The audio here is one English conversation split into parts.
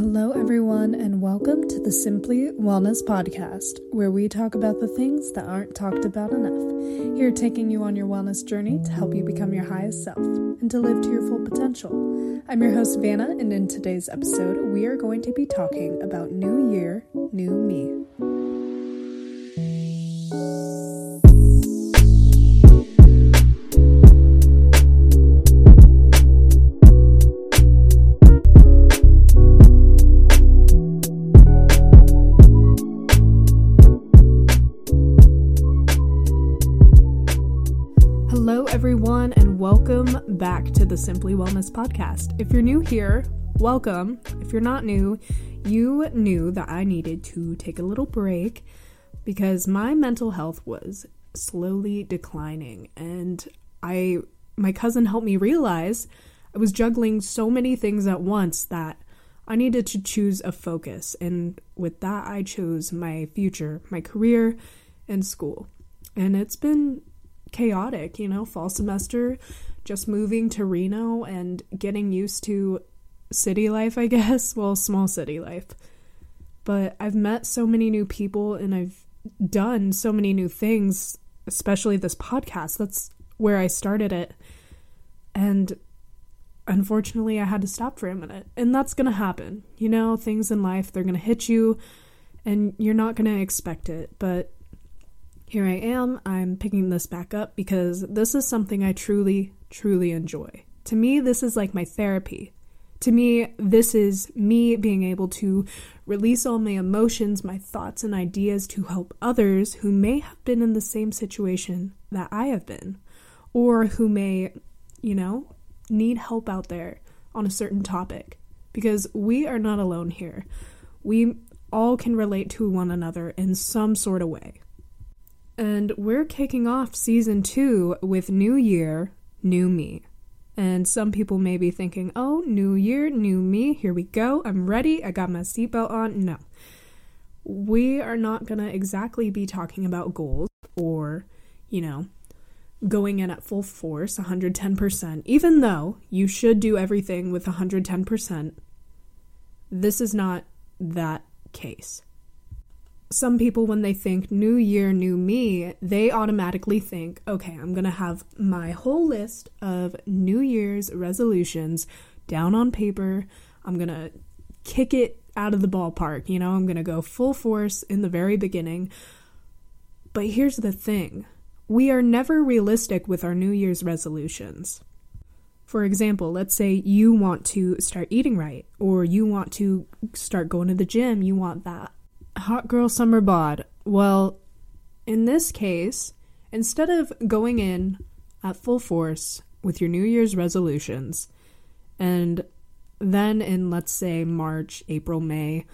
Hello everyone and welcome to the Simply Wellness Podcast, where we talk about the things that aren't talked about enough. Here taking you on your wellness journey to help you become your highest self and to live to your full potential. I'm your host Vanna, and in today's episode we are going to be talking about New Year, New Me. Everyone, and welcome back to the Simply Wellness Podcast. If you're new here, welcome. If you're not new, you knew that I needed to take a little break because my mental health was slowly declining, and my cousin helped me realize I was juggling so many things at once that I needed to choose a focus, and with that I chose my future, my career, and school. And it's been chaotic, fall semester, just moving to Reno and getting used to city life, I guess. Well, small city life. But I've met so many new people and I've done so many new things, especially this podcast. That's where I started it. And unfortunately, I had to stop for a minute. And that's going to happen. Things in life, they're going to hit you and you're not going to expect it. But here I am, I'm picking this back up because this is something I truly, truly enjoy. To me, this is like my therapy. To me, this is me being able to release all my emotions, my thoughts and ideas to help others who may have been in the same situation that I have been, or who may, need help out there on a certain topic, because we are not alone here. We all can relate to one another in some sort of way. And we're kicking off season 2 with New Year, New Me. And some people may be thinking, oh, New Year, New Me, here we go, I'm ready, I got my seatbelt on. No, we are not going to exactly be talking about goals or, going in at full force, 110%. Even though you should do everything with 110%, this is not that case. Some people, when they think New Year, New Me, they automatically think, okay, I'm going to have my whole list of New Year's resolutions down on paper. I'm going to kick it out of the ballpark. I'm going to go full force in the very beginning. But here's the thing. We are never realistic with our New Year's resolutions. For example, let's say you want to start eating right, or you want to start going to the gym. You want that hot girl summer bod. Well, in this case, instead of going in at full force with your New Year's resolutions, and then in, let's say, March, April, May,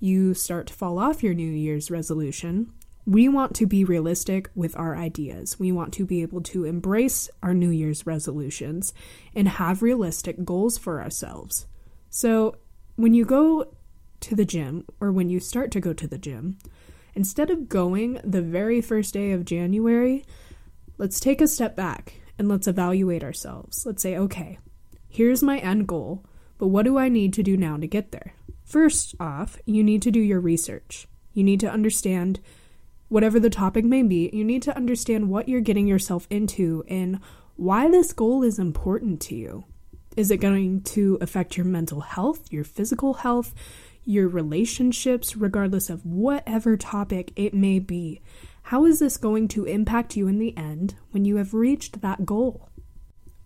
you start to fall off your New Year's resolution, we want to be realistic with our ideas. We want to be able to embrace our New Year's resolutions and have realistic goals for ourselves. So when you go to the gym, or when you start to go to the gym, instead of going the very first day of January, let's take a step back and let's evaluate ourselves. Let's say, okay, here's my end goal, but what do I need to do now to get there? First off, you need to do your research. You need to understand whatever the topic may be. You need to understand what you're getting yourself into and why this goal is important to you. Is it going to affect your mental health, your physical health, your relationships, regardless of whatever topic it may be? How is this going to impact you in the end when you have reached that goal?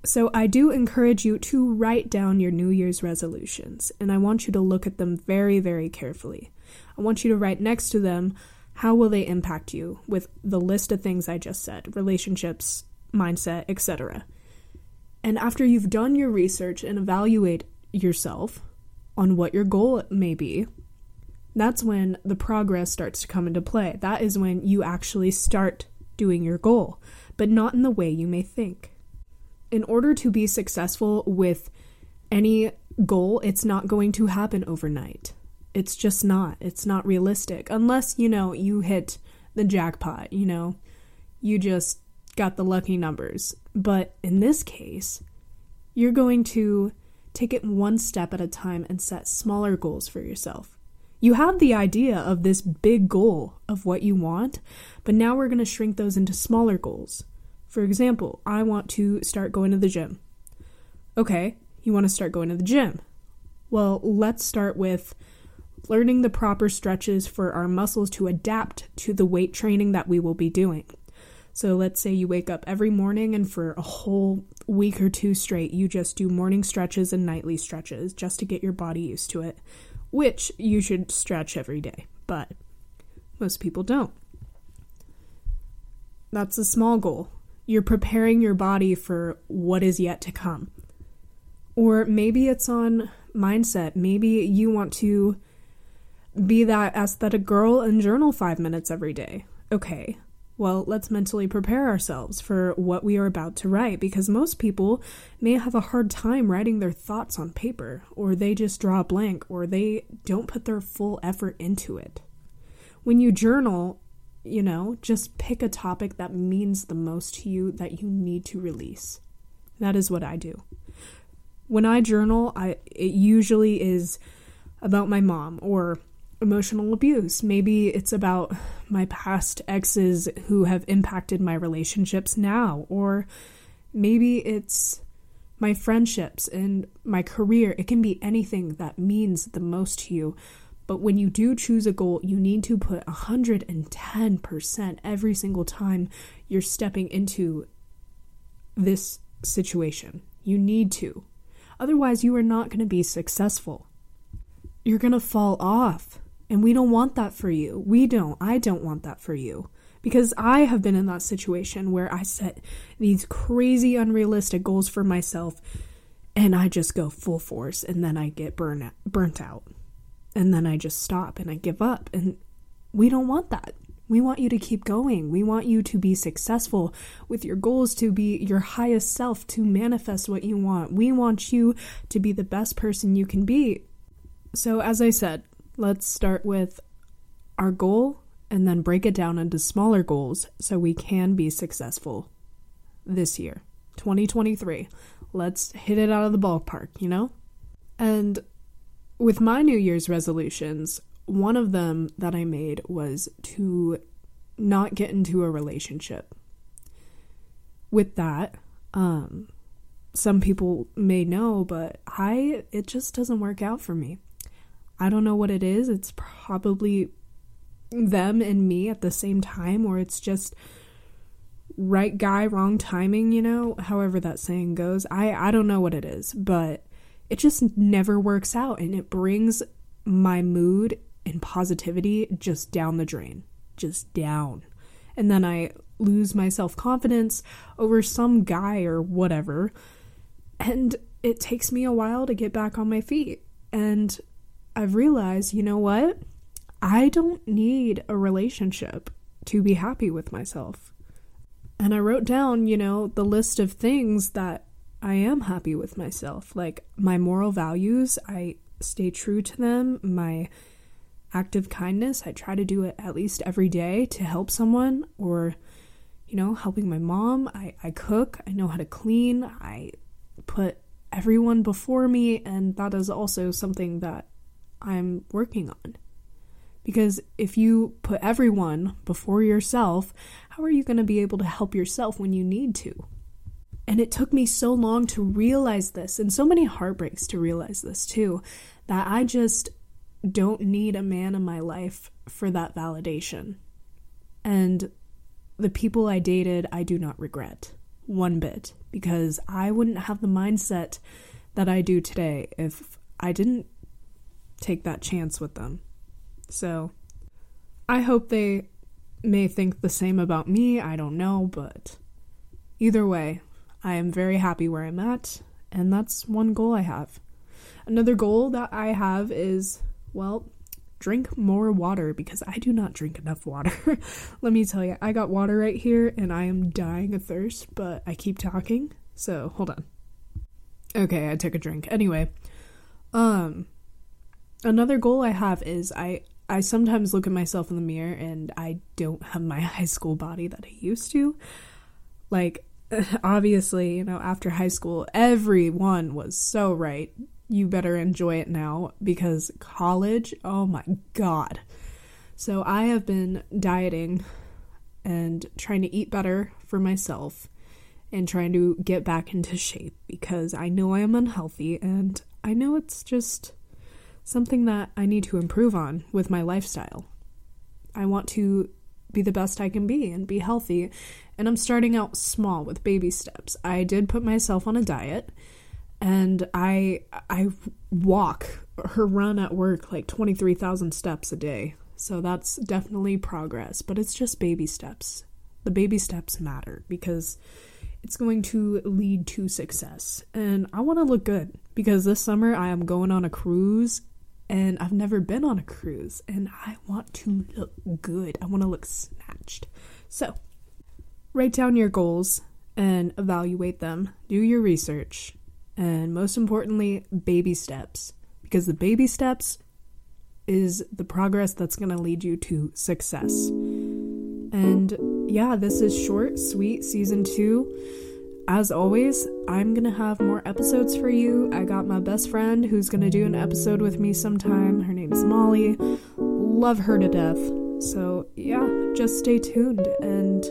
So I do encourage you to write down your New Year's resolutions, and I want you to look at them very, very carefully. I want you to write next to them, how will they impact you, with the list of things I just said, relationships, mindset, etc. And after you've done your research and evaluate yourself on what your goal may be, that's when the progress starts to come into play. That is when you actually start doing your goal, but not in the way you may think. In order to be successful with any goal, it's not going to happen overnight. It's just not. It's not realistic. Unless, you hit the jackpot, you just got the lucky numbers. But in this case, you're going to Take it one step at a time and set smaller goals for yourself. You have the idea of this big goal of what you want, but now we're going to shrink those into smaller goals. For example, I want to start going to the gym. Okay, you want to start going to the gym. Well, let's start with learning the proper stretches for our muscles to adapt to the weight training that we will be doing. So let's say you wake up every morning and for a whole week or two straight, you just do morning stretches and nightly stretches just to get your body used to it, which you should stretch every day, but most people don't. That's a small goal. You're preparing your body for what is yet to come. Or maybe it's on mindset. Maybe you want to be that aesthetic girl and journal 5 minutes every day. Okay. Well, let's mentally prepare ourselves for what we are about to write, because most people may have a hard time writing their thoughts on paper, or they just draw a blank, or they don't put their full effort into it. When you journal, just pick a topic that means the most to you that you need to release. That is what I do. When I journal, it usually is about my mom or emotional abuse. Maybe it's about my past exes who have impacted my relationships now, or maybe it's my friendships and my career. It can be anything that means the most to you. But when you do choose a goal, you need to put 110% every single time you're stepping into this situation. You need to. Otherwise, you are not going to be successful. You're going to fall off. And we don't want that for you. I don't want that for you. Because I have been in that situation where I set these crazy unrealistic goals for myself and I just go full force and then I get burnt out. And then I just stop and I give up. And we don't want that. We want you to keep going. We want you to be successful with your goals, to be your highest self, to manifest what you want. We want you to be the best person you can be. So as I said, let's start with our goal and then break it down into smaller goals so we can be successful this year, 2023. Let's hit it out of the ballpark, And with my New Year's resolutions, one of them that I made was to not get into a relationship. With that, some people may know, but it just doesn't work out for me. I don't know what it is. It's probably them and me at the same time, or it's just right guy, wrong timing, however that saying goes. I don't know what it is, but it just never works out, and it brings my mood and positivity just down the drain, just down. And then I lose my self-confidence over some guy or whatever, and it takes me a while to get back on my feet. And I've realized, you know what? I don't need a relationship to be happy with myself. And I wrote down, the list of things that I am happy with myself. Like my moral values, I stay true to them. My act of kindness, I try to do it at least every day to help someone, or, helping my mom. I cook, I know how to clean, I put everyone before me, and that is also something that I'm working on. Because if you put everyone before yourself, how are you going to be able to help yourself when you need to? And it took me so long to realize this, and so many heartbreaks to realize this too, that I just don't need a man in my life for that validation. And the people I dated, I do not regret one bit, because I wouldn't have the mindset that I do today if I didn't take that chance with them. So I hope they may think the same about me. I don't know, but either way, I am very happy where I'm at, and that's one goal I have. Another goal that I have is, drink more water, because I do not drink enough water. Let me tell you, I got water right here and I am dying of thirst, but I keep talking, so hold on. Okay, I took a drink. Anyway, another goal I have is I sometimes look at myself in the mirror and I don't have my high school body that I used to. Like, obviously, you know, after high school, everyone was so right. You better enjoy it now, because college, oh my God. So I have been dieting and trying to eat better for myself and trying to get back into shape, because I know I am unhealthy and I know it's just something that I need to improve on with my lifestyle. I want to be the best I can be and be healthy, and I'm starting out small with baby steps. I did put myself on a diet, and I walk or run at work like 23,000 steps a day, so that's definitely progress, but it's just baby steps. The baby steps matter, because it's going to lead to success, and I want to look good, because this summer I am going on a cruise, and I've never been on a cruise, and I want to look good. I want to look snatched. So, write down your goals and evaluate them. Do your research. And most importantly, baby steps. Because the baby steps is the progress that's going to lead you to success. And yeah, this is short, sweet, season 2. As always, I'm going to have more episodes for you. I got my best friend who's going to do an episode with me sometime. Her name is Molly. Love her to death. So yeah, just stay tuned, and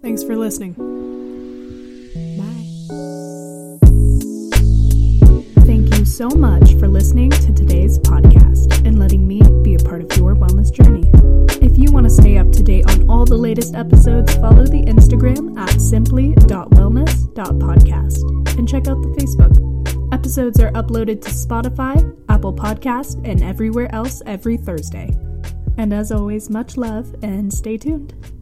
thanks for listening. Bye. Thank you so much for listening to today's podcast and letting me be a part of your wellness journey. If you want to stay up to date on all the latest episodes, follow the Instagram at simply.wellness.podcast and check out the Facebook. Episodes are uploaded to Spotify, Apple Podcast, and everywhere else every Thursday. And as always, much love and stay tuned.